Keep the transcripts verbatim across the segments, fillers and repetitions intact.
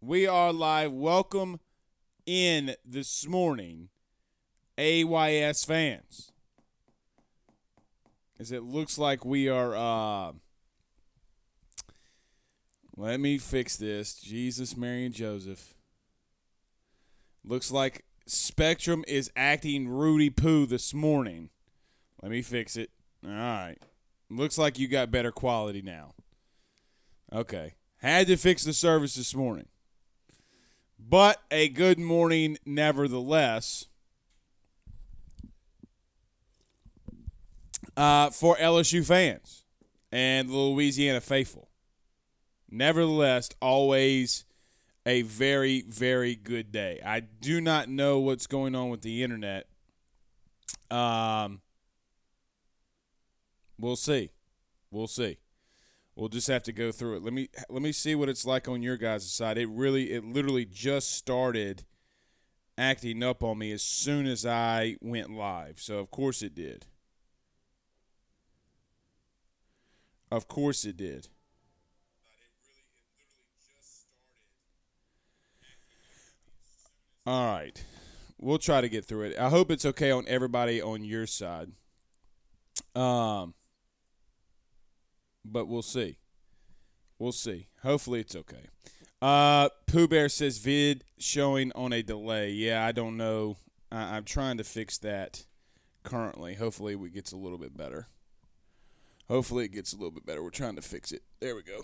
We are live. Welcome in this morning, A Y S fans, as it looks like we are, uh, let me fix this, Jesus, Mary, and Joseph. Looks like Spectrum is acting Rudy Poo this morning. Let me fix it. All right. Looks like you got better quality now. Okay. Had to fix the service this morning. But a good morning nevertheless uh, for L S U fans and Louisiana faithful. Nevertheless, always a very, very good day. I do not know what's going on with the internet. Um, we'll see. We'll see. We'll just have to go through it. Let me let me see what it's like on your guys' side. It really, it literally just started acting up on me as soon as I went live. So, of course it did. Of course it did. All right. We'll try to get through it. I hope it's okay on everybody on your side. Um. But we'll see. We'll see. Hopefully it's okay. Uh, Pooh Bear says vid showing on a delay. Yeah, I don't know. I- I'm trying to fix that currently. Hopefully it gets a little bit better. Hopefully it gets a little bit better. We're trying to fix it. There we go.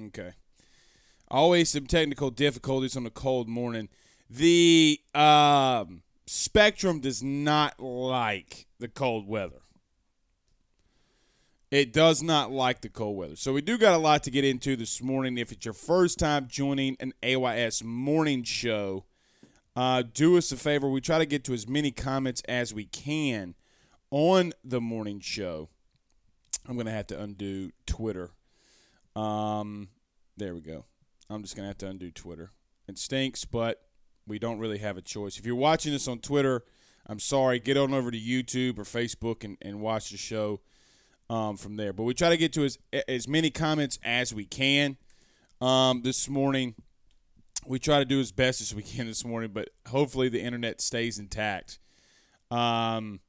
Okay. Always some technical difficulties on a cold morning. The um, Spectrum does not like the cold weather. It does not like the cold weather. So we do got a lot to get into this morning. If it's your first time joining an A Y S morning show, uh, do us a favor. We try to get to as many comments as we can on the morning show. I'm going to have to undo Twitter. Um, there we go. I'm just going to have to undo Twitter. It stinks, but we don't really have a choice. If you're watching this on Twitter, I'm sorry. Get on over to YouTube or Facebook and, and watch the show. Um, from there. But we try to get to as as many comments as we can um, this morning. We try to do as best as we can this morning, but hopefully the internet stays intact. Um,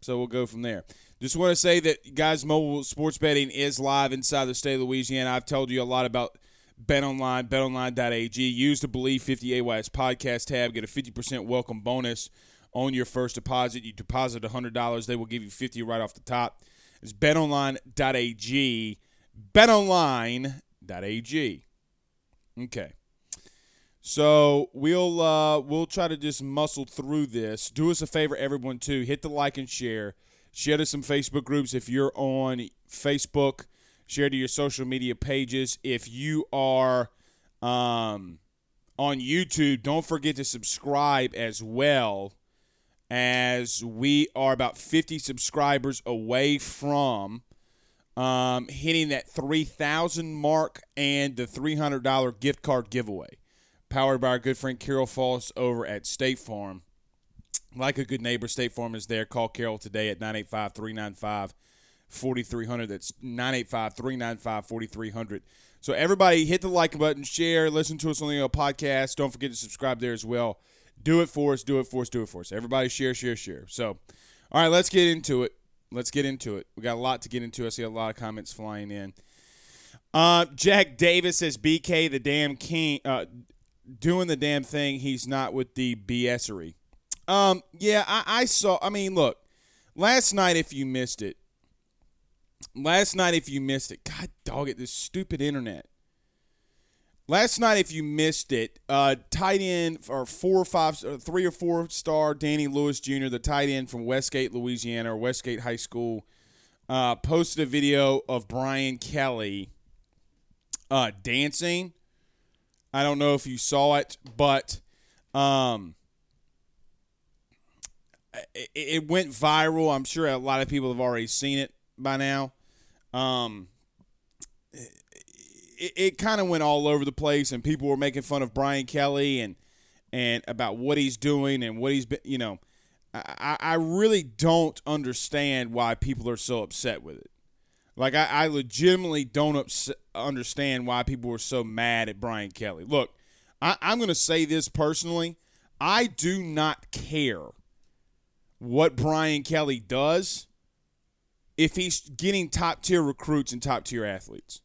so we'll go from there. Just want to say that, guys, mobile sports betting is live inside the state of Louisiana. I've told you a lot about BetOnline, bet online dot a g. Use the Believe fifty A Y S podcast tab. Get a fifty percent welcome bonus on your first deposit. You deposit one hundred dollars, they will give you fifty dollars right off the top. It's bet online dot a g, bet online dot a g. Okay. So we'll uh, we'll try to just muscle through this. Do us a favor, everyone, too. Hit the like and share. Share to some Facebook groups if you're on Facebook. Share to your social media pages. If you are um, on YouTube, don't forget to subscribe as well, as we are about fifty subscribers away from um, hitting that three thousand mark and the three hundred dollars gift card giveaway, powered by our good friend Carol Falls over at State Farm. Like a good neighbor, State Farm is there. Call Carol today at nine eight five, three nine five, four three zero zero. That's nine eight five, three nine five, four three zero zero. So everybody hit the like button, share, listen to us on the podcast. Don't forget to subscribe there as well. Do it for us, do it for us, do it for us. Everybody share, share, share. So, all right, let's get into it. Let's get into it. We got a lot to get into. I see a lot of comments flying in. Uh, Jack Davis says, B K, the damn king, uh, doing the damn thing. He's not with the BSery. Um, yeah, I, I saw, I mean, look, last night if you missed it, last night if you missed it, God dog it, this stupid internet. Last night if you missed it, uh, tight end or four or five, or three or four star Danny Lewis Junior, the tight end from Westgate, Louisiana, or Westgate High School, uh, posted a video of Brian Kelly uh, dancing. I don't know if you saw it, but um, it, it went viral. I'm sure a lot of people have already seen it by now. Um, it, it kind of went all over the place, and people were making fun of Brian Kelly and and about what he's doing and what he's been, you know. I, I really don't understand why people are so upset with it. Like, I, I legitimately don't ups- understand why people were so mad at Brian Kelly. Look, I, I'm going to say this personally. I do not care what Brian Kelly does if he's getting top-tier recruits and top-tier athletes.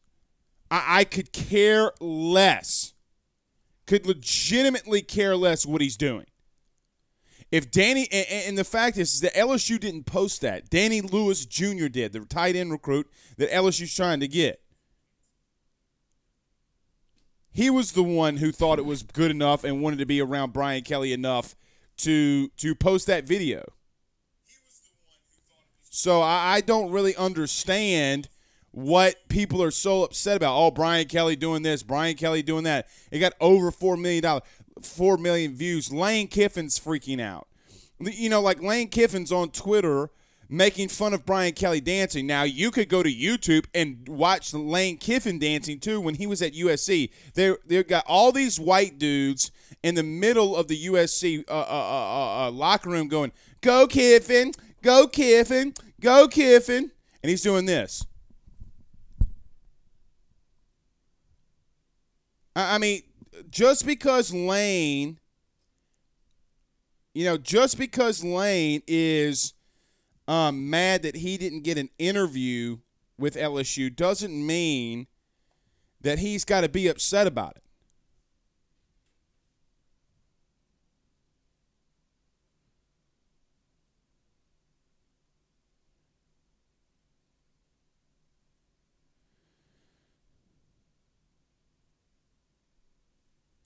I, I could care less, could legitimately care less what he's doing. If Danny, and, and the fact is, is that L S U didn't post that. Danny Lewis Junior did, the tight end recruit that L S U's trying to get. He was the one who thought it was good enough and wanted to be around Brian Kelly enough to to post that video. So I, I don't really understand what people are so upset about. Oh, Brian Kelly doing this, Brian Kelly doing that. It got over four million dollars. four million views. Lane Kiffin's freaking out. You know, like Lane Kiffin's on Twitter making fun of Brian Kelly dancing. Now, you could go to YouTube and watch Lane Kiffin dancing, too, when he was at U S C. They they got all these white dudes in the middle of the U S C uh, uh, uh, uh, locker room going, go Kiffin, go Kiffin, go Kiffin. And he's doing this. I, I mean, Just because Lane, you know, just because Lane is um, mad that he didn't get an interview with L S U doesn't mean that he's got to be upset about it.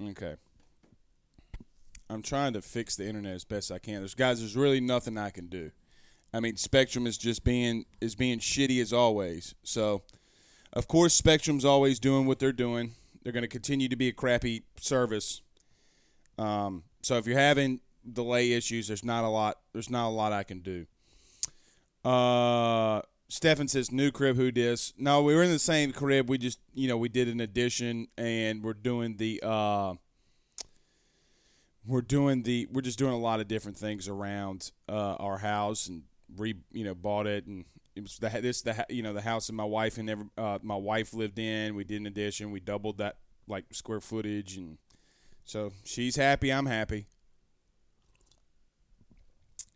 Okay. I'm trying to fix the internet as best I can. There's guys, there's really nothing I can do. I mean, Spectrum is just being is being shitty as always. So, of course, Spectrum's always doing what they're doing. They're going to continue to be a crappy service. Um, so if you're having delay issues, there's not a lot there's not a lot I can do. Uh Stefan says, new crib, who dis? No, we were in the same crib. We just, you know, we did an addition, and we're doing the, uh, we're doing the, we're just doing a lot of different things around uh, our house, and re, you know, bought it, and it was the this the you know the house that my wife and every, uh, my wife lived in. We did an addition. We doubled that like square footage, and so she's happy. I'm happy.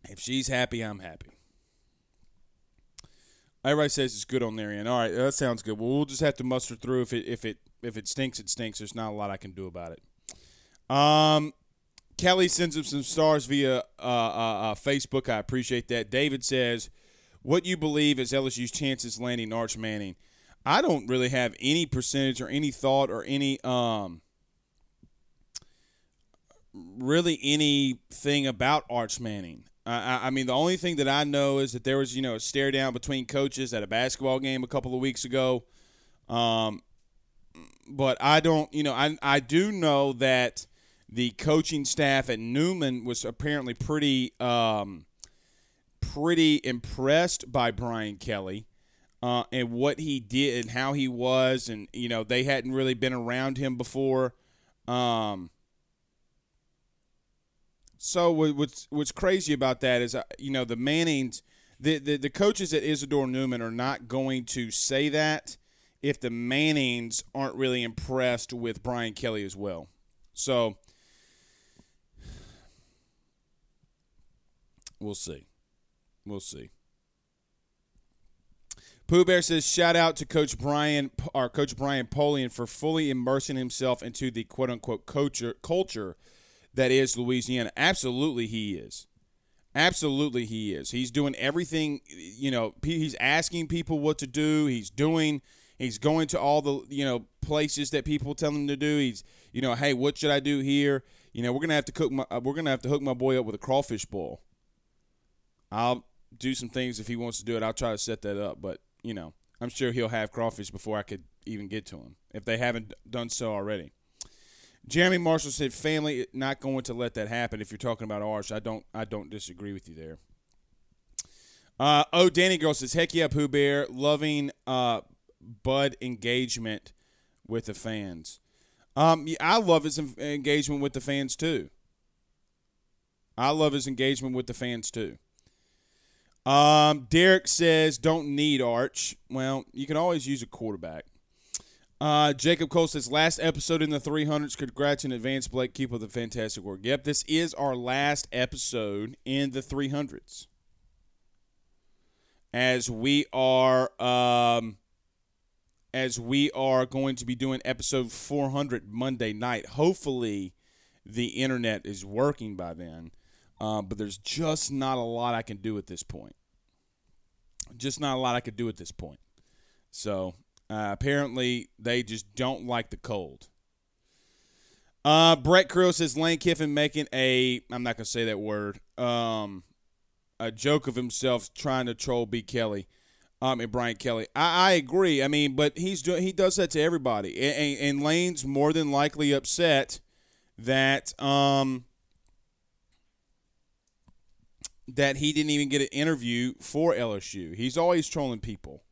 If she's happy, I'm happy. Everybody says it's good on their end. All right, that sounds good. Well, we'll just have to muster through. If it if it if it stinks, it stinks. There's not a lot I can do about it. Um, Kelly sends him some stars via uh, uh, uh, Facebook. I appreciate that. David says, "What you believe is L S U's chances landing Arch Manning?" I don't really have any percentage or any thought or any um really anything about Arch Manning. I mean, the only thing that I know is that there was, you know, a stare down between coaches at a basketball game a couple of weeks ago Um, but I don't, you know, I I do know that the coaching staff at Newman was apparently pretty um, pretty impressed by Brian Kelly uh, and what he did and how he was, and you know they hadn't really been around him before. Um, so what's what's crazy about that is, you know, the Mannings, the the, the coaches at Isidore Newman are not going to say that if the Mannings aren't really impressed with Brian Kelly as well. So we'll see. We'll see. Pooh Bear says, shout out to Coach Brian, or Coach Brian Polian, for fully immersing himself into the quote-unquote culture, culture that is Louisiana. Absolutely he is. Absolutely he is. He's doing everything, you know, he's asking people what to do. He's doing He's going to all the, you know, places that people tell him to do. He's, you know, hey, what should I do here? You know, we're gonna have to cook. My, we're gonna have to hook my boy up with a crawfish boil. I'll do some things if he wants to do it. I'll try to set that up, but you know, I'm sure he'll have crawfish before I could even get to him if they haven't done so already. Jeremy Marshall said, "Family not going to let that happen." If you're talking about Arch, I don't. I don't disagree with you there. Uh, oh, Danny Girl says, "Heck yeah, Pooh Bear, loving." Uh, Bud engagement with the fans. Um, yeah, I love his engagement with the fans too. I love his engagement with the fans too. Um, Derek says, don't need Arch. Well, you can always use a quarterback. Uh, Jacob Cole says, last episode in the three hundreds. Congrats in advance, Blake. Keep up the fantastic work. Yep, this is our last episode in the three hundreds. As we are... Um, as we are going to be doing episode four hundred Monday night. Hopefully the internet is working by then, uh, but there's just not a lot I can do at this point. Just not a lot I could do at this point. So uh, apparently they just don't like the cold. Uh, Brett Krill says Lane Kiffin making a, I'm not going to say that word, um, a joke of himself trying to troll B. Kelly. Um, and Brian Kelly, I, I agree. I mean, but he's do, he does that to everybody, and, and Lane's more than likely upset that um that he didn't even get an interview for L S U. He's always trolling people.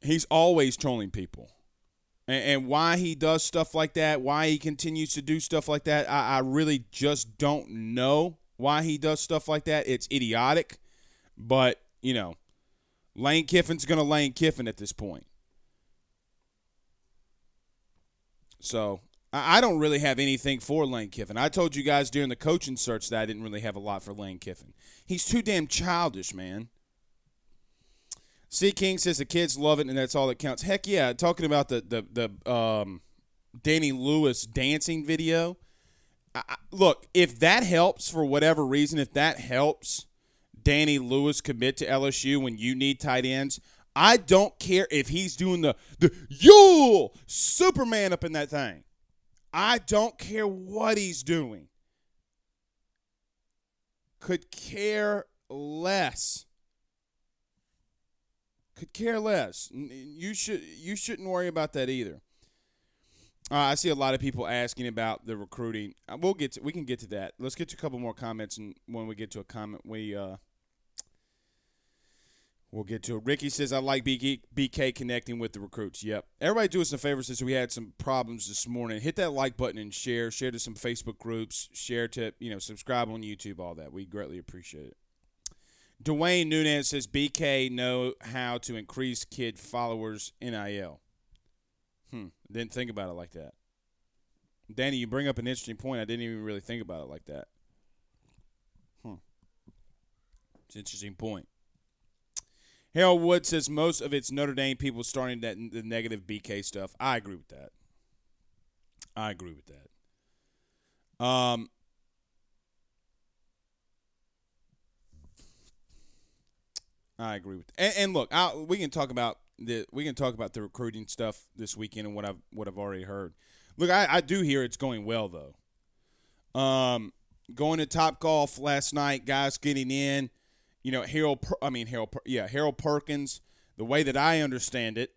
He's always trolling people, and, and why he does stuff like that, why he continues to do stuff like that, I, I really just don't know why he does stuff like that. It's idiotic, but you know. Lane Kiffin's going to Lane Kiffin at this point. So, I don't really have anything for Lane Kiffin. I told you guys during the coaching search that I didn't really have a lot for Lane Kiffin. He's too damn childish, man. C. King says the kids love it and that's all that counts. Heck yeah, talking about the the, the um, Danny Lewis dancing video. I, I, look, if that helps for whatever reason, if that helps Danny Lewis commit to L S U when you need tight ends, I don't care if he's doing the, the Yule Superman up in that thing. I don't care what he's doing. Could care less. Could care less. You should, you shouldn't worry about that either. Uh, I see a lot of people asking about the recruiting. We'll get to, we can get to that. Let's get to a couple more comments, and when we get to a comment, we uh, – we'll get to it. Ricky says, I like B K connecting with the recruits. Yep. Everybody do us a favor since we had some problems this morning. Hit that like button and share. Share to some Facebook groups. Share to, you know, subscribe on YouTube, all that. We greatly appreciate it. Dwayne Nunez says, B K know how to increase kid followers N I L. Hmm. Didn't think about it like that. Danny, you bring up an interesting point. I didn't even really think about it like that. Hmm. It's an interesting point. Harold Wood says most of it's Notre Dame people starting that the negative B K stuff. I agree with that. I agree with that. Um, I agree with that. And, and look, I, we can talk about the we can talk about the recruiting stuff this weekend and what I've what I've already heard. Look, I, I do hear it's going well though. Um, going to Topgolf last night, guys getting in. You know, Harold, I mean, Harold, yeah, Harold Perkins, the way that I understand it,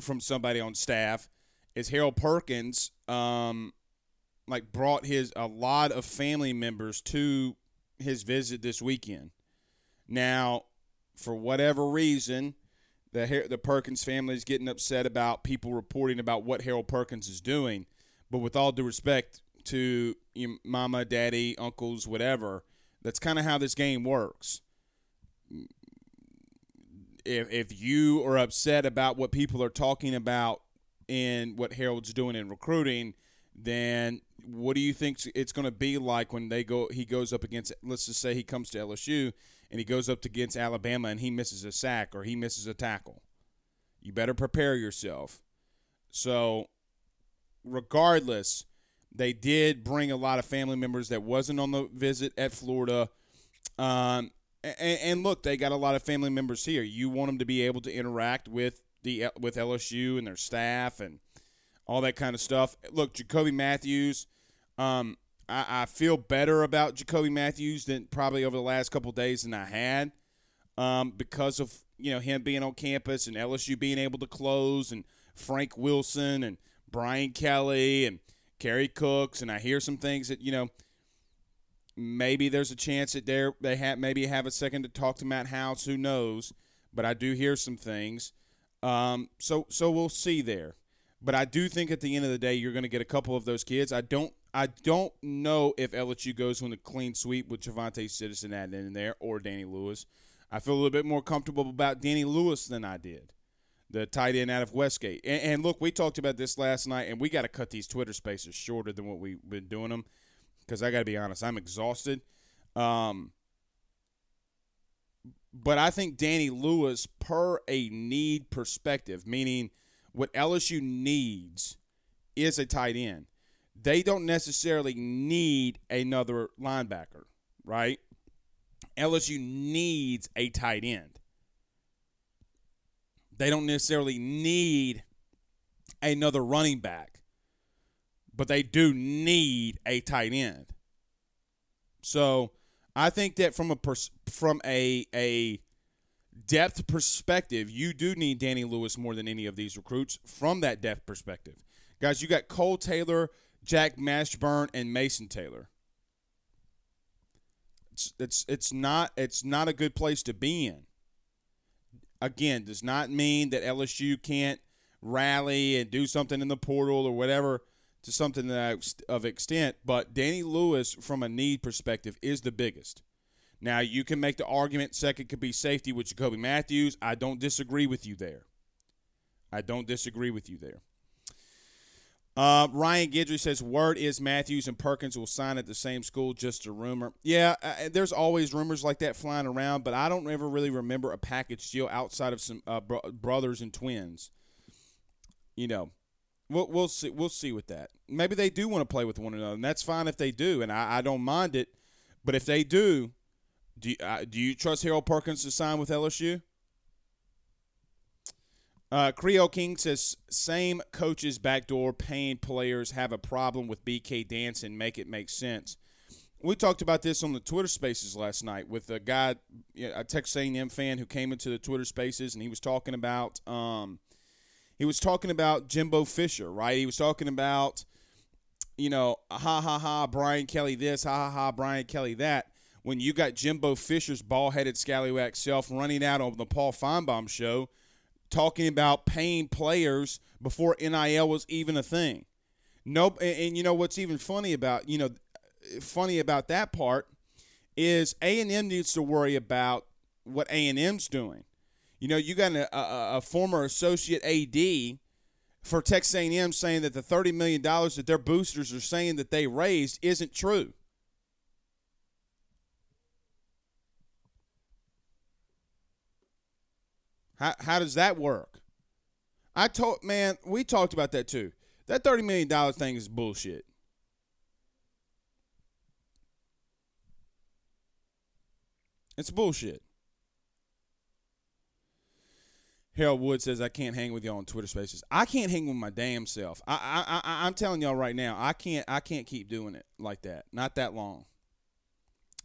from somebody on staff is Harold Perkins, um, like brought his a lot of family members to his visit this weekend. Now, for whatever reason, the the Perkins family is getting upset about people reporting about what Harold Perkins is doing. But with all due respect to your mama, daddy, uncles, whatever, that's kind of how this game works. If if you are upset about what people are talking about in what Harold's doing in recruiting, then what do you think it's going to be like when they go? He goes up against, let's just say he comes to L S U and he goes up against Alabama and he misses a sack or he misses a tackle. You better prepare yourself. So regardless, they did bring a lot of family members that wasn't on the visit at Florida. Um, and, and look, they got a lot of family members here. You want them to be able to interact with the with L S U and their staff and all that kind of stuff. Look, Jacoby Matthews, um, I, I feel better about Jacoby Matthews than probably over the last couple of days than I had um, because of you know him being on campus and L S U being able to close and Frank Wilson and Brian Kelly and Kerry Cooks, and I hear some things that, you know, maybe there's a chance that they they have maybe have a second to talk to Matt House, who knows, but I do hear some things. Um, so so we'll see there. But I do think at the end of the day, you're going to get a couple of those kids. I don't I don't know if L S U goes on a clean sweep with Javonte Citizen added in there or Danny Lewis. I feel a little bit more comfortable about Danny Lewis than I did, the tight end out of Westgate. And, and look, we talked about this last night, and we got to cut these Twitter spaces shorter than what we've been doing them because I got to be honest, I'm exhausted. Um, but I think Danny Lewis, per a need perspective, meaning – what L S U needs is a tight end. They don't necessarily need another linebacker, right? L S U needs a tight end. They don't necessarily need another running back, but they do need a tight end. So I think that from a pers- from a a depth perspective, you do need Danny Lewis more than any of these recruits from that depth perspective. Guys, you got Cole Taylor, Jack Mashburn, and Mason Taylor. It's it's it's not it's not a good place to be in. Again, does not mean that L S U can't rally and do something in the portal or whatever to something that of extent, but Danny Lewis from a need perspective is the biggest. Now, you can make the argument second could be safety with Jacoby Matthews. I don't disagree with you there. I don't disagree with you there. Uh, Ryan Guidry says, word is Matthews and Perkins will sign at the same school, just a rumor. Yeah, uh, there's always rumors like that flying around, but I don't ever really remember a package deal outside of some uh, bro- brothers and twins. You know, we'll, we'll, see, we'll see with that. Maybe they do want to play with one another, and that's fine if they do, and I, I don't mind it. But if they do, Do you, uh, do you trust Harold Perkins to sign with L S U? Uh, Creole King says, same coaches backdoor paying players have a problem with B K Dance and make it make sense. We talked about this on the Twitter Spaces last night with a guy, you know, a Texas A and M fan who came into the Twitter Spaces, and he was talking about um, he was talking about Jimbo Fisher, right? He was talking about, you know, ha ha ha Brian Kelly this, ha ha ha Brian Kelly that. When you got Jimbo Fisher's ball-headed scallywag self running out on the Paul Feinbaum show talking about paying players before N I L was even a thing. Nope. And, and you know what's even funny about, you know, funny about that part is A and M needs to worry about what A and M's doing. You know, you got a, a, a former associate A D for Texas A and M saying that the thirty million dollars that their boosters are saying that they raised isn't true. How, how does that work? I told, man, we talked about that too. That thirty million dollars thing is bullshit. It's bullshit. Harold Wood says, I can't hang with y'all on Twitter Spaces. I can't hang with my damn self. I, I, I, I'm telling y'all right now, I can't, I can't keep doing it like that. Not that long.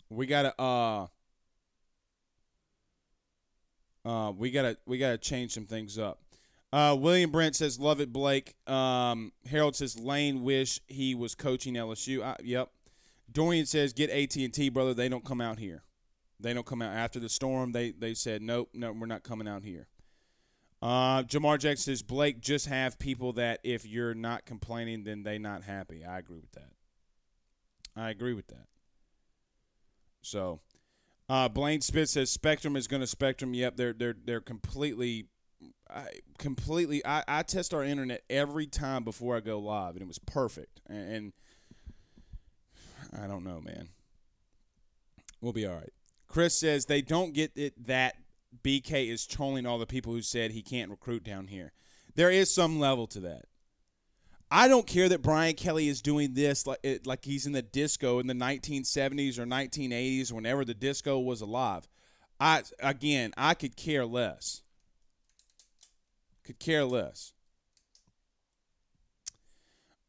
We gotta, uh, Uh, we gotta we gotta change some things up. Uh, William Brent says, love it, Blake. Um, Harold says, Lane wish he was coaching L S U. I, yep. Dorian says, get A T and T, brother. They don't come out here. They don't come out after the storm. They they said, nope, no, we're not coming out here. Uh, Jamar Jackson says, Blake, just have people that if you're not complaining, then they not happy. I agree with that. I agree with that. So, uh, Blaine Spitz says, Spectrum is going to Spectrum. Yep, they're they're they're completely, I, completely. I, I test our internet every time before I go live, and it was perfect. And, and I don't know, man. We'll be all right. Chris says they don't get it that B K is trolling all the people who said he can't recruit down here. There is some level to that. I don't care that Brian Kelly is doing this like it, like he's in the disco in the nineteen seventies or nineteen eighties, whenever the disco was alive. I again, I could care less. Could care less.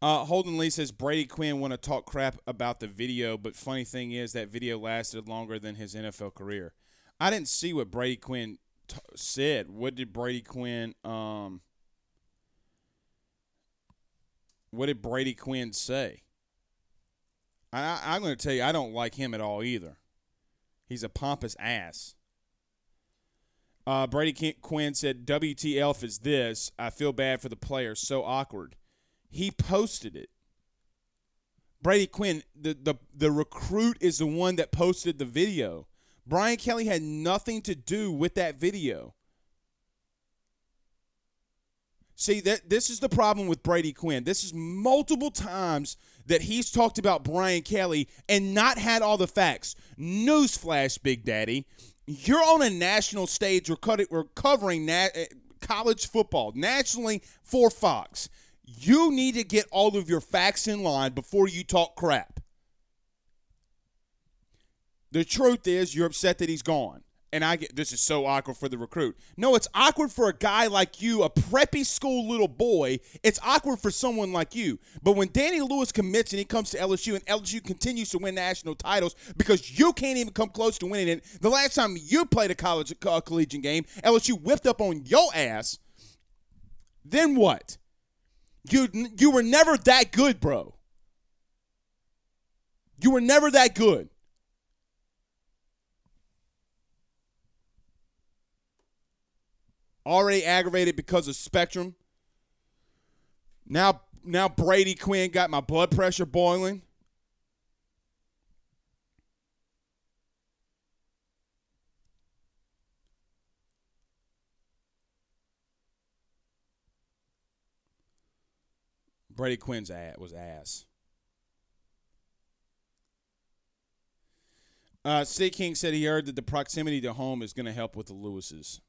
Uh, Holden Lee says Brady Quinn want to talk crap about the video, but funny thing is that video lasted longer than his N F L career. I didn't see what Brady Quinn t- said. What did Brady Quinn um, what did Brady Quinn say? I, I, I'm going to tell you, I don't like him at all either. He's a pompous ass. Uh, Brady Quinn said, W T F is this. I feel bad for the player. So awkward. He posted it. Brady Quinn, the, the, the recruit, is the one that posted the video. Brian Kelly had nothing to do with that video. See, that this is the problem with Brady Quinn. This is multiple times that he's talked about Brian Kelly and not had all the facts. Newsflash, Big Daddy. You're on a national stage recovering na- college football nationally for Fox. You need to get all of your facts in line before you talk crap. The truth is you're upset that he's gone. And I get this is so awkward for the recruit. No, it's awkward for a guy like you, a preppy school little boy. It's awkward for someone like you. But when Danny Lewis commits and he comes to L S U and L S U continues to win national titles because you can't even come close to winning it. The last time you played a college a collegiate game, L S U whipped up on your ass. Then what? You you were never that good, bro. You were never that good. Already aggravated because of Spectrum. Now, now Brady Quinn got my blood pressure boiling. Brady Quinn's ass was ass. Uh, C. King said he heard that the proximity to home is going to help with the Lewises.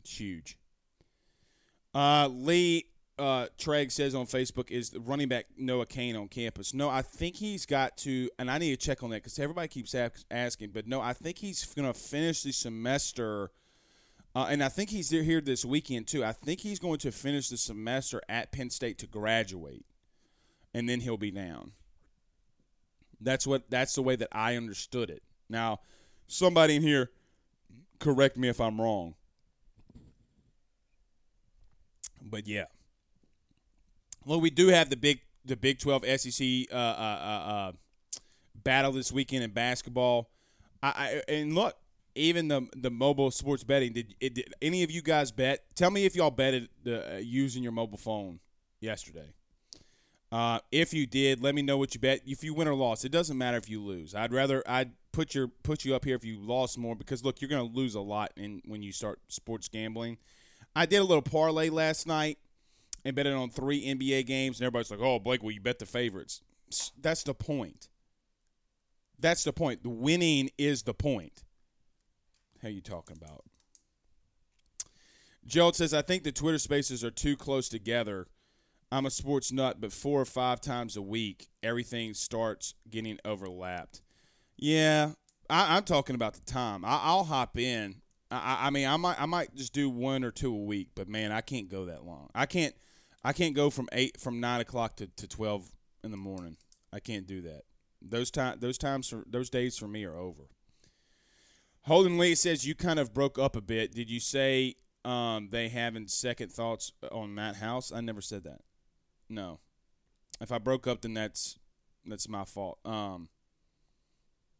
It's huge. Uh, Lee uh, Treg says on Facebook, is the running back Noah Cain on campus? No, I think he's got to, and I need to check on that because everybody keeps asking, but no, I think he's going to finish the semester. Uh, and I think he's here this weekend, too. I think he's going to finish the semester at Penn State to graduate, and then he'll be down. That's what. That's the way that I understood it. Now, somebody in here, correct me if I'm wrong. But, yeah. Well, we do have the big the Big twelve S E C uh, uh, uh, uh, battle this weekend in basketball. I, I and, look. Even the the mobile sports betting, did, it, did any of you guys bet? Tell me if y'all betted the, uh, using your mobile phone yesterday. Uh, if you did, let me know what you bet. If you win or lost, it doesn't matter if you lose. I'd rather I'd put your put you up here if you lost more because, look, you're going to lose a lot in when you start sports gambling. I did a little parlay last night and bet it on three N B A games, and everybody's like, oh, Blake, well, you bet the favorites. That's the point. That's the point. The winning is the point. How you talking about? Gerald says, I think the Twitter spaces are too close together. I'm a sports nut, but four or five times a week, everything starts getting overlapped. Yeah, I, I'm talking about the time. I, I'll hop in. I, I mean, I might, I might just do one or two a week, but man, I can't go that long. I can't, I can't go from eight, from nine o'clock to, to twelve in the morning. I can't do that. Those time, those times, for, those days for me are over. Holden Lee says you kind of broke up a bit. Did you say um, they having second thoughts on Matt House. I never said that. No. If I broke up, then that's that's my fault. Um,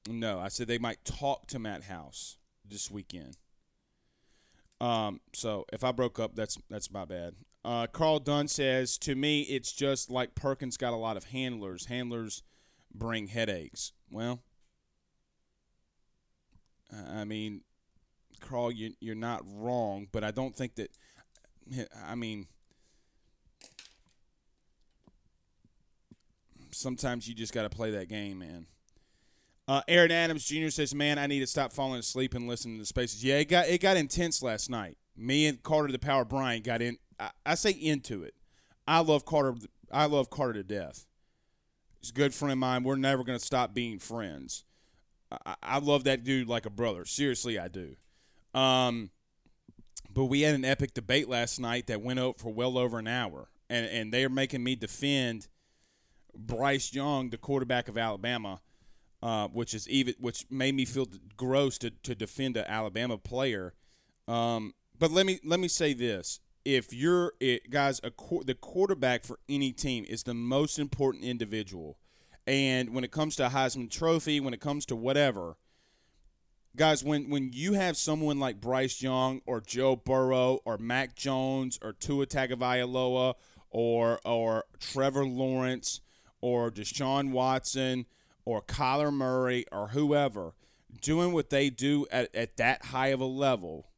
no, I said they might talk to Matt House this weekend. Um, so if I broke up, that's that's my bad. Uh, Carl Dunn says, to me, it's just like Perkins got a lot of handlers. Handlers bring headaches. Well, I mean, Carl, you, you're not wrong, but I don't think that – I mean, sometimes you just got to play that game, man. Uh, Aaron Adams Junior says, man, I need to stop falling asleep and listening to the Spaces. Yeah, it got it got intense last night. Me and Carter the Power Bryant got in – I, I say into it. I love Carter I love Carter to death. He's a good friend of mine. We're never going to stop being friends. I, I love that dude like a brother. Seriously, I do. Um, but we had an epic debate last night that went out for well over an hour. And, and they are making me defend Bryce Young, the quarterback of Alabama, uh, which is even which made me feel gross to, to defend an Alabama player. Um, but let me let me say this. If you're – guys, a qu- the quarterback for any team is the most important individual. And when it comes to a Heisman Trophy, when it comes to whatever, guys, when, when you have someone like Bryce Young or Joe Burrow or Mac Jones or Tua Tagovailoa or, or Trevor Lawrence or Deshaun Watson or Kyler Murray or whoever doing what they do at, at that high of a level –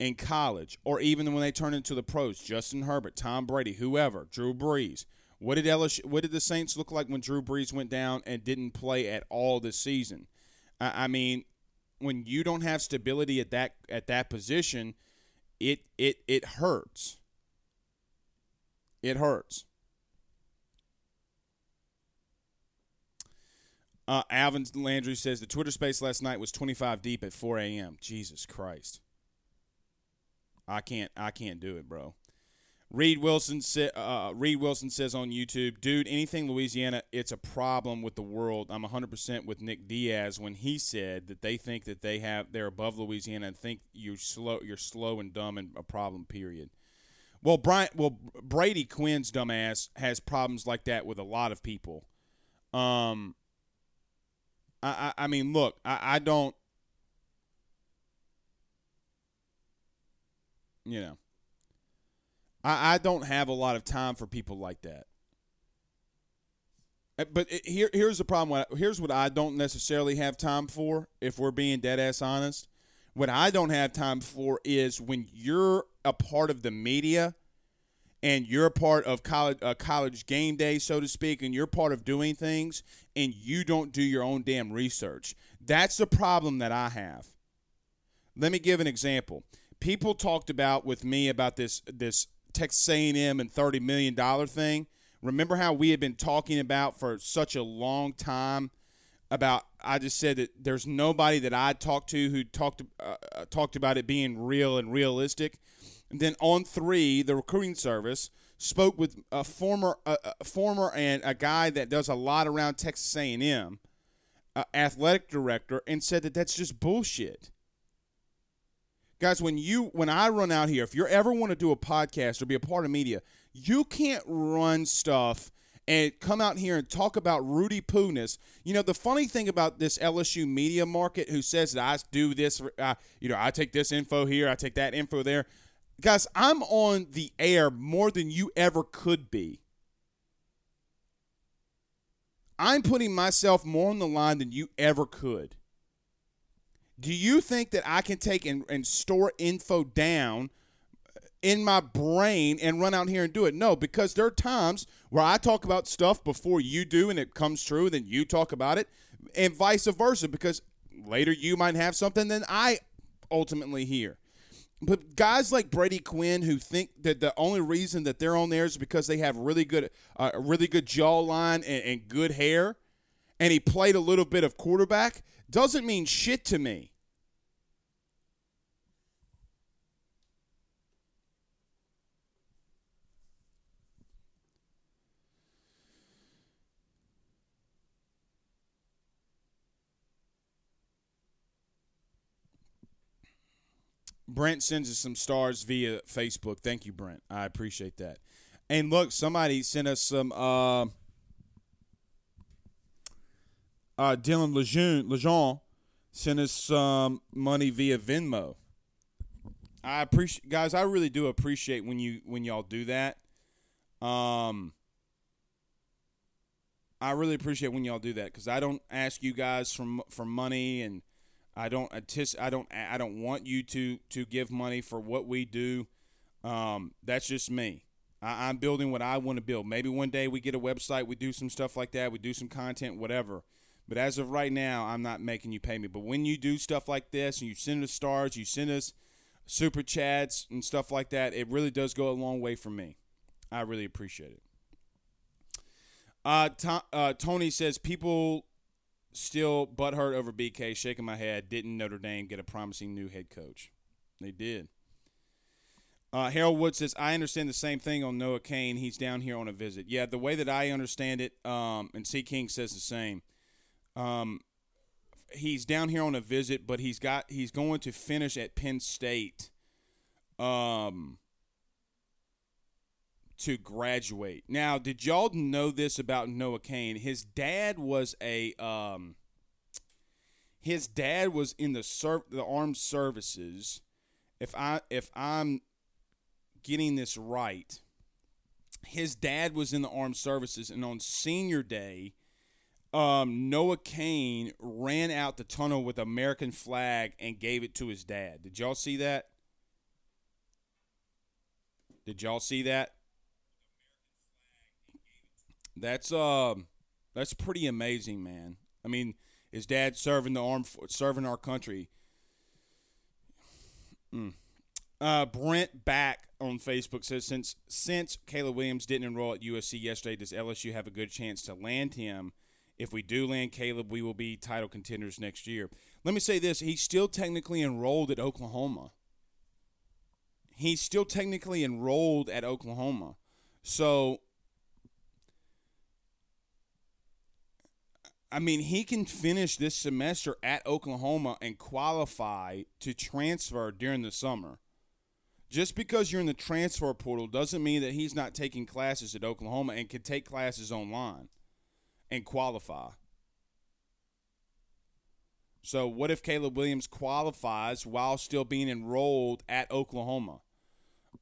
in college, or even when they turn into the pros, Justin Herbert, Tom Brady, whoever, Drew Brees. What did L S U, what did the Saints look like when Drew Brees went down and didn't play at all this season? I, I mean, when you don't have stability at that at that position, it it it hurts. It hurts. Uh, Alvin Landry says the Twitter space last night was twenty-five deep at four a.m. Jesus Christ. I can't I can't do it, bro. Reed Wilson, sa- uh, Reed Wilson says on YouTube, dude, anything Louisiana, it's a problem with the world. I'm one hundred percent with Nick Diaz when he said that they think that they have, they're above Louisiana and think you're slow, you're slow and dumb and a problem, period. Well, Brian, well, Brady Quinn's dumbass has problems like that with a lot of people. Um, I, I, I mean, look, I, I don't. You know, I, I don't have a lot of time for people like that. But it, here, here's the problem. Here's what I don't necessarily have time for, if we're being dead-ass honest. What I don't have time for is when you're a part of the media and you're a part of college, uh, college game day, so to speak, and you're part of doing things and you don't do your own damn research. That's the problem that I have. Let me give an example. People talked about with me about this this Texas A and M and thirty million dollars thing. Remember how we had been talking about for such a long time about I just said that there's nobody that I talked to who talked uh, talked about it being real and realistic. And then on three, the recruiting service spoke with a former a, a former and a guy that does a lot around Texas A and M, uh, athletic director, and said that that's just bullshit. Guys, when you when I run out here, if you ever want to do a podcast or be a part of media, you can't run stuff and come out here and talk about Rudy Poo-ness. You know, the funny thing about this L S U media market who says that I do this, I, you know, I take this info here, I take that info there. Guys, I'm on the air more than you ever could be. I'm putting myself more on the line than you ever could. Do you think that I can take and, and store info down in my brain and run out here and do it? No, because there are times where I talk about stuff before you do and it comes true, then you talk about it, and vice versa, because later you might have something that I ultimately hear. But guys like Brady Quinn who think that the only reason that they're on there is because they have really good, uh, really good jawline and, and good hair, and he played a little bit of quarterback, doesn't mean shit to me. Brent sends us some stars via Facebook. Thank you, Brent. I appreciate that. And look, somebody sent us some uh, uh, Dylan Lejeune, Lejeune sent us some money via Venmo. I appreciate, guys, I really do appreciate when you when y'all do that. Um, I really appreciate when y'all do that because I don't ask you guys for for money, and I don't I don't I don't want you to to give money for what we do. Um, that's just me. I, I'm building what I want to build. Maybe one day we get a website, we do some stuff like that, we do some content, whatever. But as of right now, I'm not making you pay me. But when you do stuff like this and you send us stars, you send us super chats and stuff like that, it really does go a long way for me. I really appreciate it. Uh, to, uh, Tony says, people still butthurt over B K, shaking my head. Didn't Notre Dame get a promising new head coach? They did. Uh, Harold Wood says, I understand the same thing on Noah Cain. He's down here on a visit. Yeah, the way that I understand it, um, and C. King says the same. Um, he's down here on a visit, but he's got he's going to finish at Penn State um, to graduate. Now, did y'all know this about Noah Cain? His dad was a um, his dad was in the ser- the armed services. If I if I'm getting this right, his dad was in the armed services, and on senior day, Um, Noah Cain ran out the tunnel with American flag and gave it to his dad. Did y'all see that? Did y'all see that? That's um, that's pretty amazing, man. I mean, his dad serving the armed, serving our country. Mm. Uh, Brent back on Facebook says since since Caleb Williams didn't enroll at U S C yesterday, does L S U have a good chance to land him? If we do land Caleb, we will be title contenders next year. Let me say this. He's still technically enrolled at Oklahoma. He's still technically enrolled at Oklahoma. So, I mean, he can finish this semester at Oklahoma and qualify to transfer during the summer. Just because you're in the transfer portal doesn't mean that he's not taking classes at Oklahoma and can take classes online and qualify. So what if Caleb Williams qualifies while still being enrolled at Oklahoma?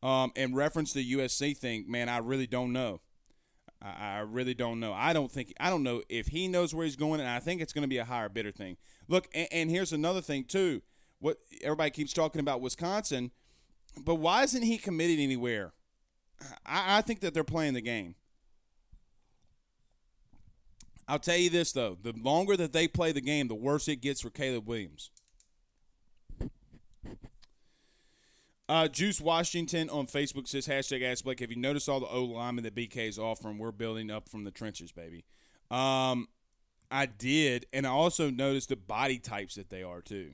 Um, in reference to the U S C thing, man, I really don't know. I, I really don't know. I don't think I don't know if he knows where he's going, and I think it's going to be a higher bidder thing. Look, and, and here's another thing too. What everybody keeps talking about Wisconsin, but why isn't he committed anywhere? I, I think that they're playing the game. I'll tell you this, though. The longer that they play the game, the worse it gets for Caleb Williams. Uh, Juice Washington on Facebook says, hashtag AskBlake, have you noticed all the O-linemen that B K is offering? We're building up from the trenches, baby. Um, I did, and I also noticed the body types that they are, too.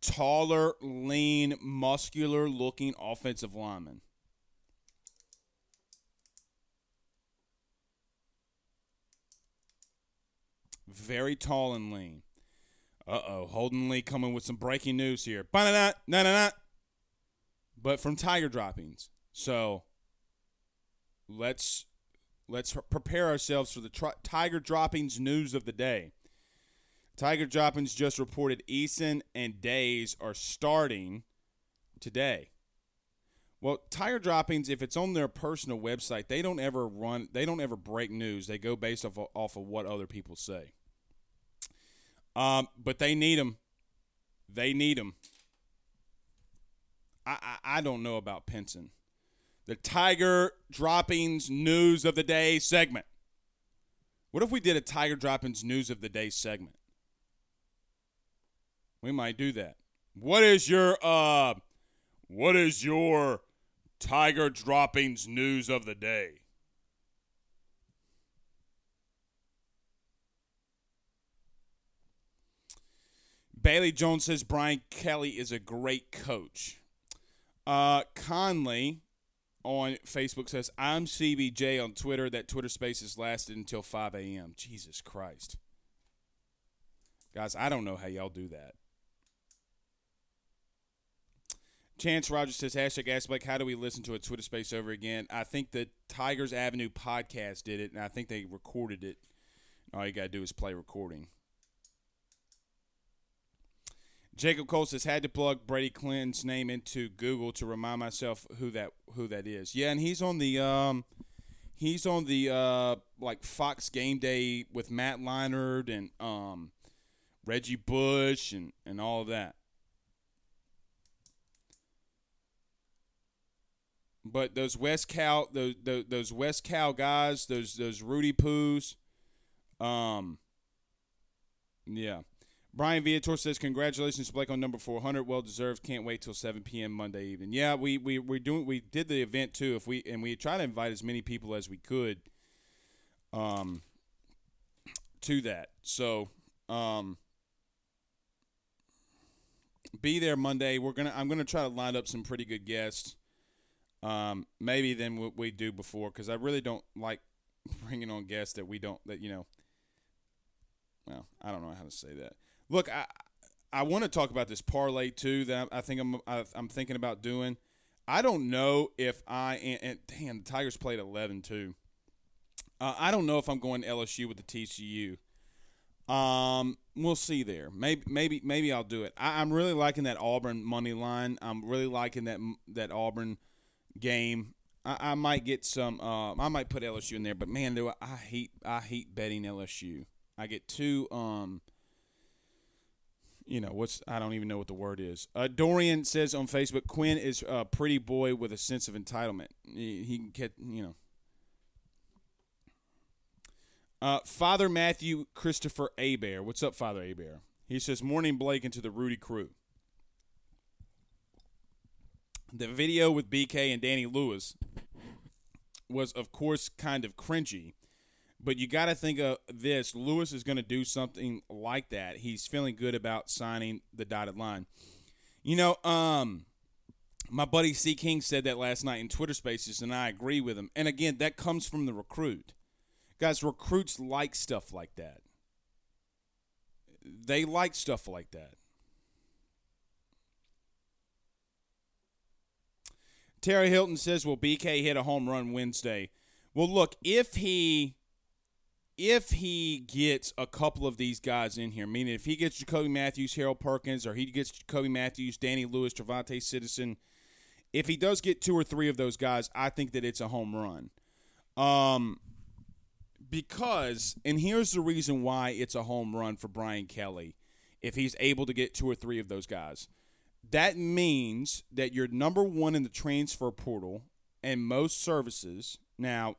Taller, lean, muscular-looking offensive linemen. Very tall and lean. Uh-oh, Holden Lee coming with some breaking news here. Ba-na-na, na-na-na. But from Tiger Droppings. So let's let's prepare ourselves for the tri- Tiger Droppings news of the day. Tiger Droppings just reported Eason and Days are starting today. Well, Tiger Droppings, if it's on their personal website, they don't ever run, they don't ever break news. They go based off, off of what other people say. Um, but they need them. They need them. I, I, I don't know about Pinson. The Tiger Droppings News of the Day segment. What if we did a Tiger Droppings News of the Day segment? We might do that. What is your uh? What is your Tiger Droppings News of the Day? Bailey Jones says Brian Kelly is a great coach. Uh, Conley on Facebook says, I'm C B J on Twitter. That Twitter Spaces lasted until five a.m. Jesus Christ. Guys, I don't know how y'all do that. Chance Rogers says, hashtag Ask Blake, how do we listen to a Twitter space over again? I think the Tigers Avenue podcast did it, and I think they recorded it. All you got to do is play recording. Jacob Cole says, had to plug Brady Quinn's name into Google to remind myself who that who that is. Yeah, and he's on the um, he's on the uh, like Fox Game Day with Matt Leinart and um, Reggie Bush and and all of that. But those West Cal those those, those West Cal guys, those those Rudy Poos, um, yeah. Brian Viator says, congratulations, Blake, on number four hundred. Well deserved. Can't wait till seven p.m. Monday evening. Yeah, we we we're doing we did the event too. If we and we try to invite as many people as we could, um, to that. So, um, be there Monday. We're gonna I'm gonna try to line up some pretty good guests, um, maybe than what we do before, because I really don't like bringing on guests that we don't that you know. Well, I don't know how to say that. Look, I I want to talk about this parlay too that I think I'm I, I'm thinking about doing. I don't know if I and, and damn the Tigers played eleven too. Uh, I don't know if I'm going to L S U with the T C U. Um, we'll see there. Maybe maybe maybe I'll do it. I, I'm really liking that Auburn money line. I'm really liking that that Auburn game. I, I might get some. Uh, I might put L S U in there. But man, do I, I hate I hate betting L S U. I get too um. You know, what's I don't even know what the word is. Uh, Dorian says on Facebook, Quinn is a pretty boy with a sense of entitlement. He, he can get, you know. Uh, Father Matthew Christopher Abear. What's up, Father Abear? He says, morning, Blake, and to the Rudy crew. The video with B K and Danny Lewis was, of course, kind of cringy. But you got to think of this. Lewis is going to do something like that. He's feeling good about signing the dotted line. You know, um, my buddy C. King said that last night in Twitter Spaces, and I agree with him. And, again, that comes from the recruit. Guys, recruits like stuff like that. They like stuff like that. Terry Hilton says, well, B K hit a home run Wednesday. Well, look, if he – If he gets a couple of these guys in here, meaning if he gets Jacoby Matthews, Harold Perkins, or he gets Jacoby Matthews, Danny Lewis, Trevante Citizen, if he does get two or three of those guys, I think that it's a home run. Um, because, and here's the reason why it's a home run for Brian Kelly, if he's able to get two or three of those guys. That means that you're number one in the transfer portal and most services. Now,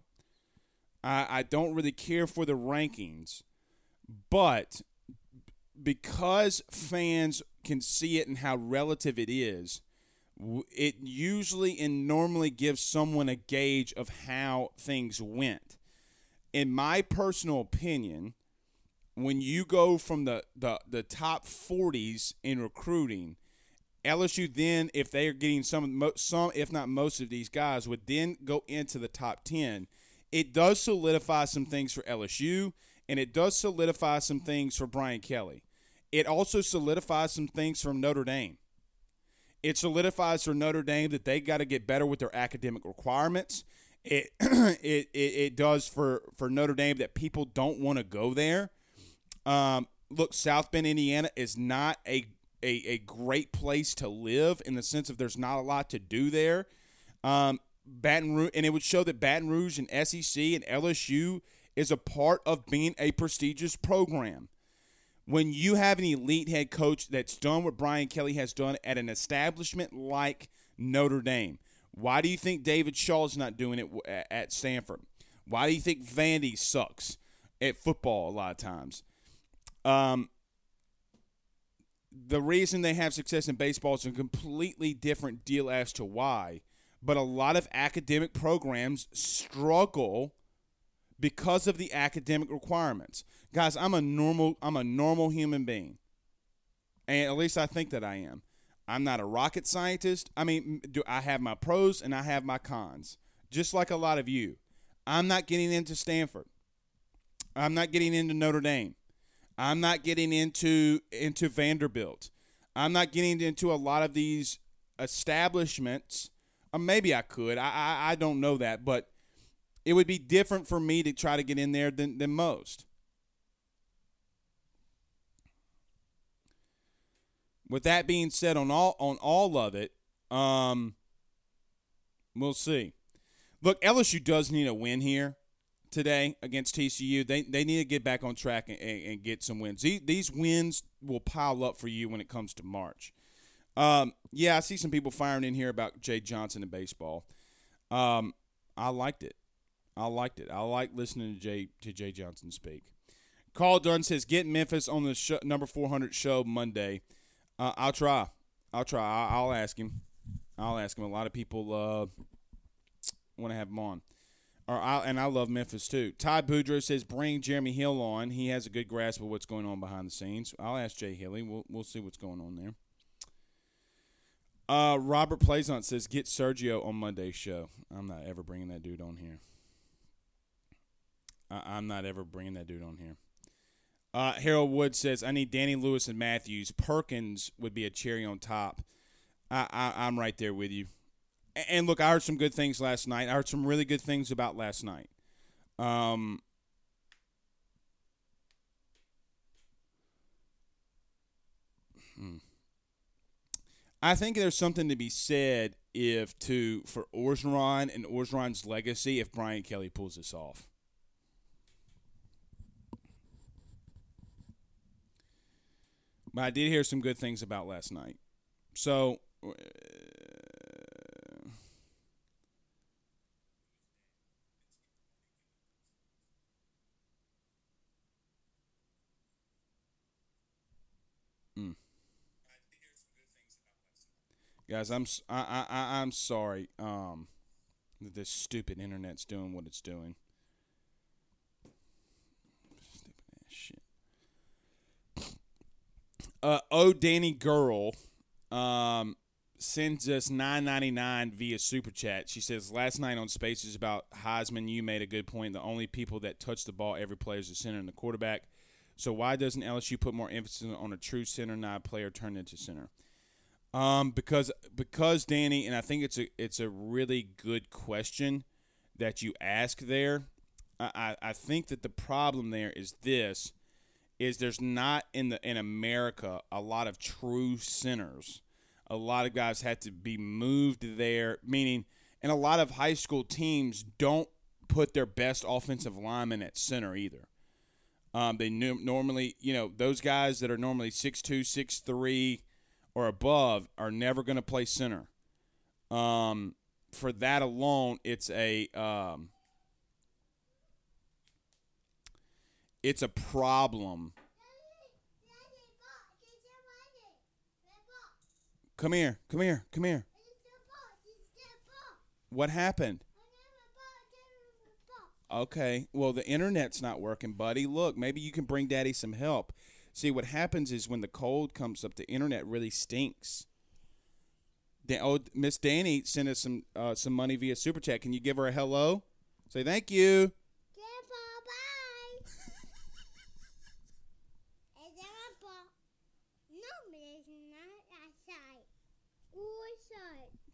I don't really care for the rankings, but because fans can see it and how relative it is, it usually and normally gives someone a gauge of how things went. In my personal opinion, when you go from the, the, the top forties in recruiting, L S U then, if they are getting some, some, if not most of these guys, would then go into the top ten. It does solidify some things for L S U, and it does solidify some things for Brian Kelly. It also solidifies some things from Notre Dame. It solidifies for Notre Dame that they got to get better with their academic requirements. It it, it it does for, for Notre Dame that people don't want to go there. Um, look, South Bend, Indiana is not a, a a great place to live in the sense of there's not a lot to do there. Um Baton Rouge, and it would show that Baton Rouge and S E C and L S U is a part of being a prestigious program. When you have an elite head coach that's done what Brian Kelly has done at an establishment like Notre Dame, why do you think David Shaw is not doing it at Stanford? Why do you think Vandy sucks at football a lot of times? Um, the reason they have success in baseball is a completely different deal as to why. But a lot of academic programs struggle because of the academic requirements. Guys, I'm a normal I'm a normal human being. And at least I think that I am. I'm not a rocket scientist. I mean, do I have my pros and I have my cons, just like a lot of you. I'm not getting into Stanford. I'm not getting into Notre Dame. I'm not getting into into Vanderbilt. I'm not getting into a lot of these establishments. Uh, maybe I could. I, I I don't know that, but it would be different for me to try to get in there than, than most. With that being said, on all on all of it, um, we'll see. Look, L S U does need a win here today against T C U. They they need to get back on track and, and, and get some wins. These, these wins will pile up for you when it comes to March. Um, yeah, I see some people firing in here about Jay Johnson and baseball. Um, I liked it. I liked it. I like listening to Jay to Jay Johnson speak. Carl Dunn says, get Memphis on the show, number four hundred show Monday. Uh, I'll try. I'll try. I'll, I'll ask him. I'll ask him. A lot of people uh, want to have him on. Or I'll, and I love Memphis too. Ty Boudreaux says, bring Jeremy Hill on. He has a good grasp of what's going on behind the scenes. I'll ask Jay Hilly. We'll, we'll see what's going on there. Uh, Robert Plaisant says, get Sergio on Monday's show. I'm not ever bringing that dude on here. I- I'm not ever bringing that dude on here. Uh, Harold Wood says, I need Danny Lewis and Matthews. Perkins would be a cherry on top. I- I- I'm right there with you. And-, and look, I heard some good things last night. I heard some really good things about last night. Um, hmm. I think there's something to be said if to for Orgeron and Orgeron's legacy if Brian Kelly pulls this off. But I did hear some good things about last night. So, uh, mm. Guys, I'm I, I I'm sorry um, that this stupid internet's doing what it's doing. Uh, oh, Danny Girl um, sends us nine ninety-nine via Super Chat. She says, last night on Spaces about Heisman, you made a good point. The only people that touch the ball every player is the center and the quarterback. So why doesn't L S U put more emphasis on a true center, not a player turned into center? Um, because, because Danny, and I think it's a it's a really good question that you ask there. I, I, I think that the problem there is this. Is there's not in the in America a lot of true centers. A lot of guys had to be moved there, meaning, and a lot of high school teams don't put their best offensive lineman at center either. Um, they normally, you know, those guys that are normally six two, six three, or above are never going to play center. Um, for that alone, it's a um, – It's a problem. Come here, come here, come here. What happened? Okay, well, the internet's not working, buddy. Look, maybe you can bring Daddy some help. See, what happens is when the cold comes up, the internet really stinks. Da- oh, Miss Danny sent us some uh, some money via Super Chat. Can you give her a hello? Say thank you.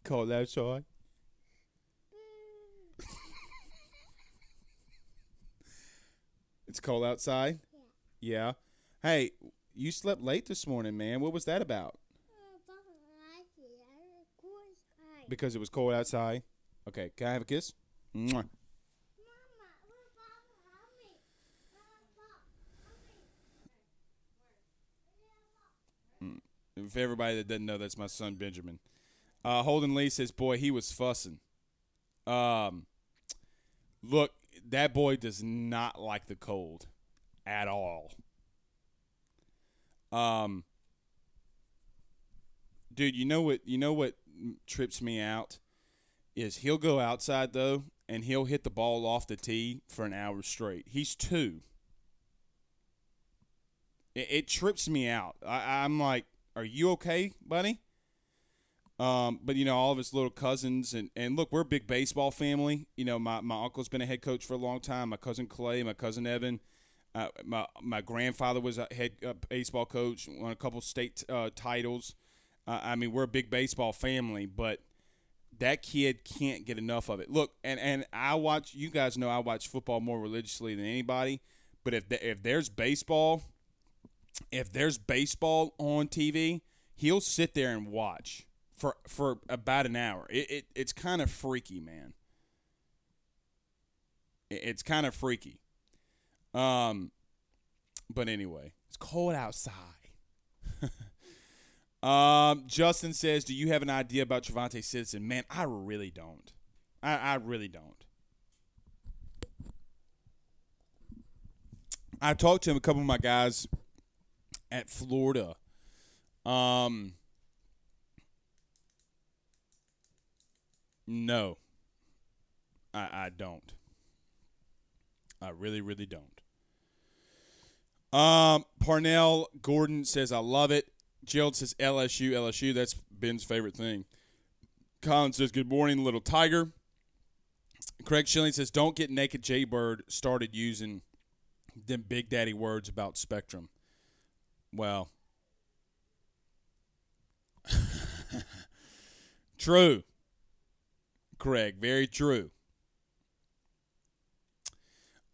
Call that shy. It's cold outside? Yeah. Yeah. Hey, you slept late this morning, man. What was that about? Because it was cold outside? Okay, can I have a kiss? Mwah. For everybody that doesn't know, that's my son, Benjamin. Uh, Holden Lee says, boy, he was fussing. Um, look, that boy does not like the cold at all. Um, dude, you know what, you know what trips me out is he'll go outside, though, and he'll hit the ball off the tee for an hour straight. He's two. It, it trips me out. I, I'm like, are you okay, buddy? Um, but, you know, all of his little cousins. And, and look, we're a big baseball family. You know, my, my uncle's been a head coach for a long time. My cousin Clay, my cousin Evan. Uh, my my grandfather was a head uh, baseball coach, won a couple state uh, titles. Uh, I mean, we're a big baseball family, but that kid can't get enough of it. Look, and, and I watch – you guys know I watch football more religiously than anybody, but if the, if there's baseball – if there's baseball on T V, he'll sit there and watch for for about an hour. It, it it's kind of freaky, man. It, it's kind of freaky. Um, but anyway, it's cold outside. um, Justin says, "Do you have an idea about Trevante Citizen?" Man, I really don't. I, I really don't. I talked to him, a couple of my guys at Florida. Um, no. I, I don't. I really, really don't. Um, Parnell Gordon says, I love it. Gerald says, L S U, L S U. That's Ben's favorite thing. Colin says, good morning, little tiger. Craig Schilling says, don't get naked Jaybird started using them big daddy words about Spectrum. Well, true, Craig, very true.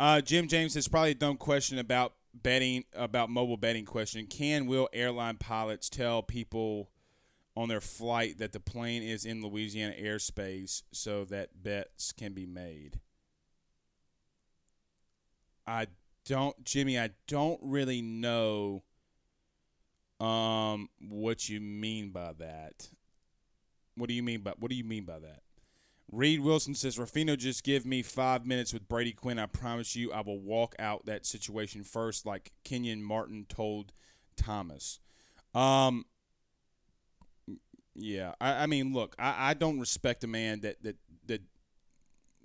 Uh, Jim James says, probably a dumb question about betting, about mobile betting question. Can, will airline pilots tell people on their flight that the plane is in Louisiana airspace so that bets can be made? I don't, Jimmy, I don't really know Um, what you mean by that? What do you mean by what do you mean by that? Reed Wilson says, Ruffino, just give me five minutes with Brady Quinn. I promise you I will walk out that situation first, like Kenyon Martin told Thomas. Um, yeah, I, I mean, look, I, I don't respect a man that that that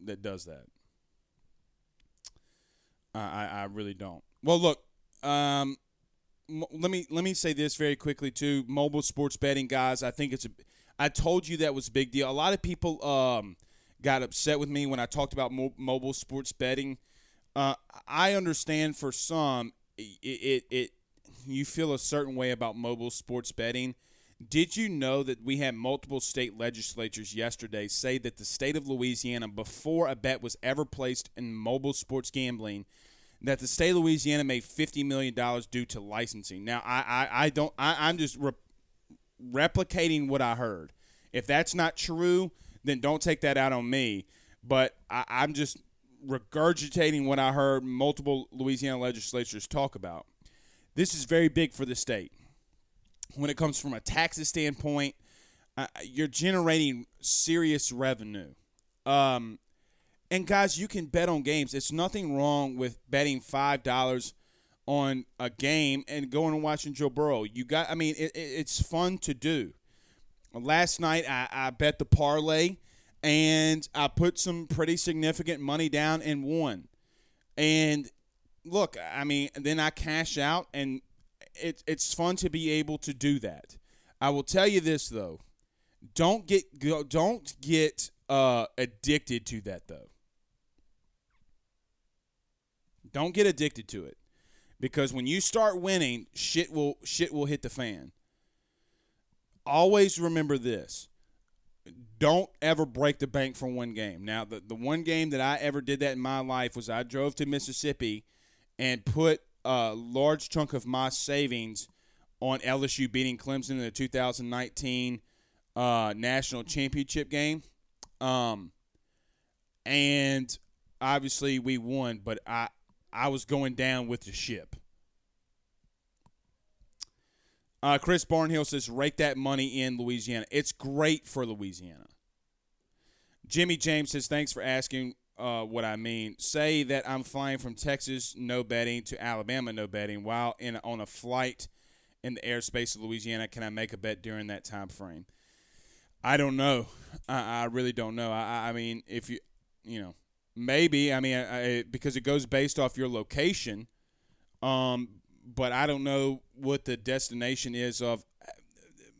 that does that. I I, I really don't. Well, look, um. Let me let me say this very quickly too. Mobile sports betting, guys. I think it's a. I told you that was a big deal. A lot of people um, got upset with me when I talked about mo- mobile sports betting. Uh, I understand for some, it, it it you feel a certain way about mobile sports betting. Did you know that we had multiple state legislatures yesterday say that the state of Louisiana, before a bet was ever placed in mobile sports gambling, that the state of Louisiana made fifty million dollars due to licensing. Now, I I, I don't I, I'm just re- replicating what I heard. If that's not true, then don't take that out on me. But I, I'm just regurgitating what I heard multiple Louisiana legislatures talk about. This is very big for the state. When it comes from a taxes standpoint, uh, you're generating serious revenue. Um And, guys, you can bet on games. It's nothing wrong with betting five dollars on a game and going and watching Joe Burrow. You got, I mean, it, it, it's fun to do. Last night I, I bet the parlay, and I put some pretty significant money down and won. And, look, I mean, then I cash out, and it, it's fun to be able to do that. I will tell you this, though. Don't get don't get uh, addicted to that, though. Don't get addicted to it, because when you start winning, shit will shit will hit the fan. Always remember this. Don't ever break the bank for one game. Now, the, the one game that I ever did that in my life was I drove to Mississippi and put a large chunk of my savings on L S U beating Clemson in the two thousand nineteen uh, national championship game. Um, and obviously we won, but I – I was going down with the ship. Uh, Chris Barnhill says, rake that money in, Louisiana. It's great for Louisiana. Jimmy James says, thanks for asking uh, what I mean. Say that I'm flying from Texas, no betting, to Alabama, no betting, while in on a flight in the airspace of Louisiana. Can I make a bet during that time frame? I don't know. I, I really don't know. I, I mean, if you, you know. Maybe, I mean, I, I, because it goes based off your location, um, but I don't know what the destination is of uh,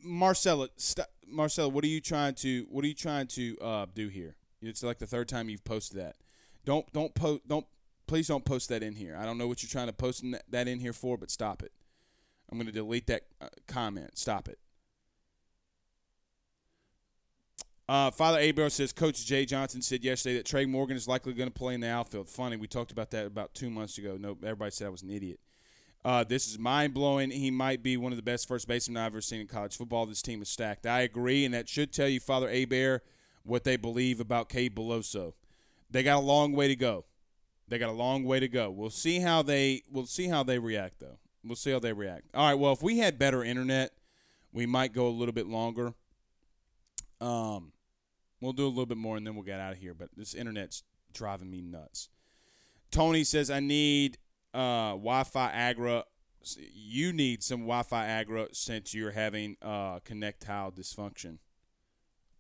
Marcella. St- Marcella, what are you trying to? What are you trying to uh, do here? It's like the third time you've posted that. Don't don't post don't please don't post that in here. I don't know what you're trying to post in that, that in here for, but stop it. I'm going to delete that uh, comment. Stop it. Uh, Father Abreu says, Coach Jay Johnson said yesterday that Trey Morgan is likely going to play in the outfield. Funny, we talked about that about two months ago. Nope, everybody said I was an idiot. Uh, this is mind-blowing. He might be one of the best first basemen I've ever seen in college football. This team is stacked. I agree, and that should tell you, Father Abear, what they believe about Cade Beloso. They got a long way to go. They got a long way to go. We'll see how they we'll see how they react, though. We'll see how they react. All right, well, if we had better internet, we might go a little bit longer. Um, we'll do a little bit more, and then we'll get out of here. But this internet's driving me nuts. Tony says, I need – Uh, Wi-Fi Agra, you need some Wi-Fi Agra since you're having uh, connectile dysfunction.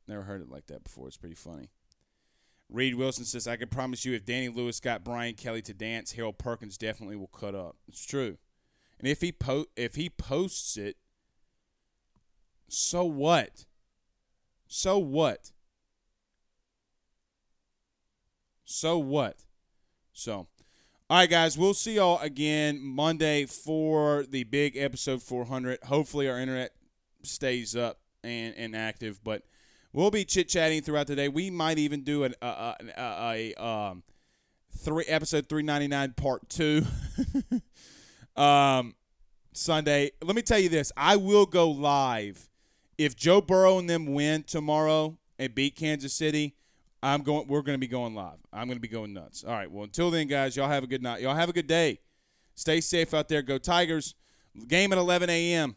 Never heard it like that before. It's pretty funny. Reed Wilson says, I can promise you if Danny Lewis got Brian Kelly to dance, Harold Perkins definitely will cut up. It's true. And if he po- if he posts it, so what? So what? So what? So... All right, guys, we'll see y'all again Monday for the big episode four hundred. Hopefully our internet stays up and, and active, but we'll be chit-chatting throughout the day. We might even do an, uh, uh, uh, a um, three episode three ninety-nine part two um, Sunday. Let me tell you this. I will go live. If Joe Burrow and them win tomorrow and beat Kansas City, I'm going. We're going to be going live. I'm going to be going nuts. All right. Well, until then, guys, y'all have a good night. Y'all have a good day. Stay safe out there. Go Tigers. Game at eleven a.m.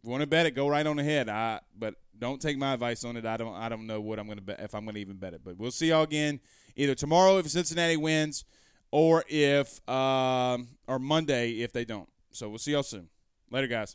If you want to bet it, go right on ahead. I, but don't take my advice on it. I don't. I don't know what I'm going to bet if I'm going to even bet it. But we'll see y'all again either tomorrow if Cincinnati wins, or if um, or Monday if they don't. So we'll see y'all soon. Later, guys.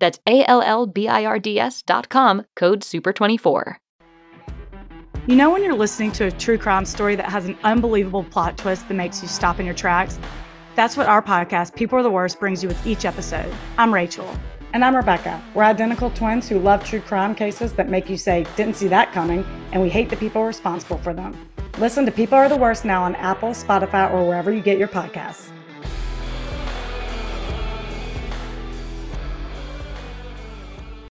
That's A-L-L-B-I-R-D-S dot com, code super twenty-four. You know when you're listening to a true crime story that has an unbelievable plot twist that makes you stop in your tracks? That's what our podcast, People Are the Worst, brings you with each episode. I'm Rachel. And I'm Rebecca. We're identical twins who love true crime cases that make you say, didn't see that coming, and we hate the people responsible for them. Listen to People Are the Worst now on Apple, Spotify, or wherever you get your podcasts.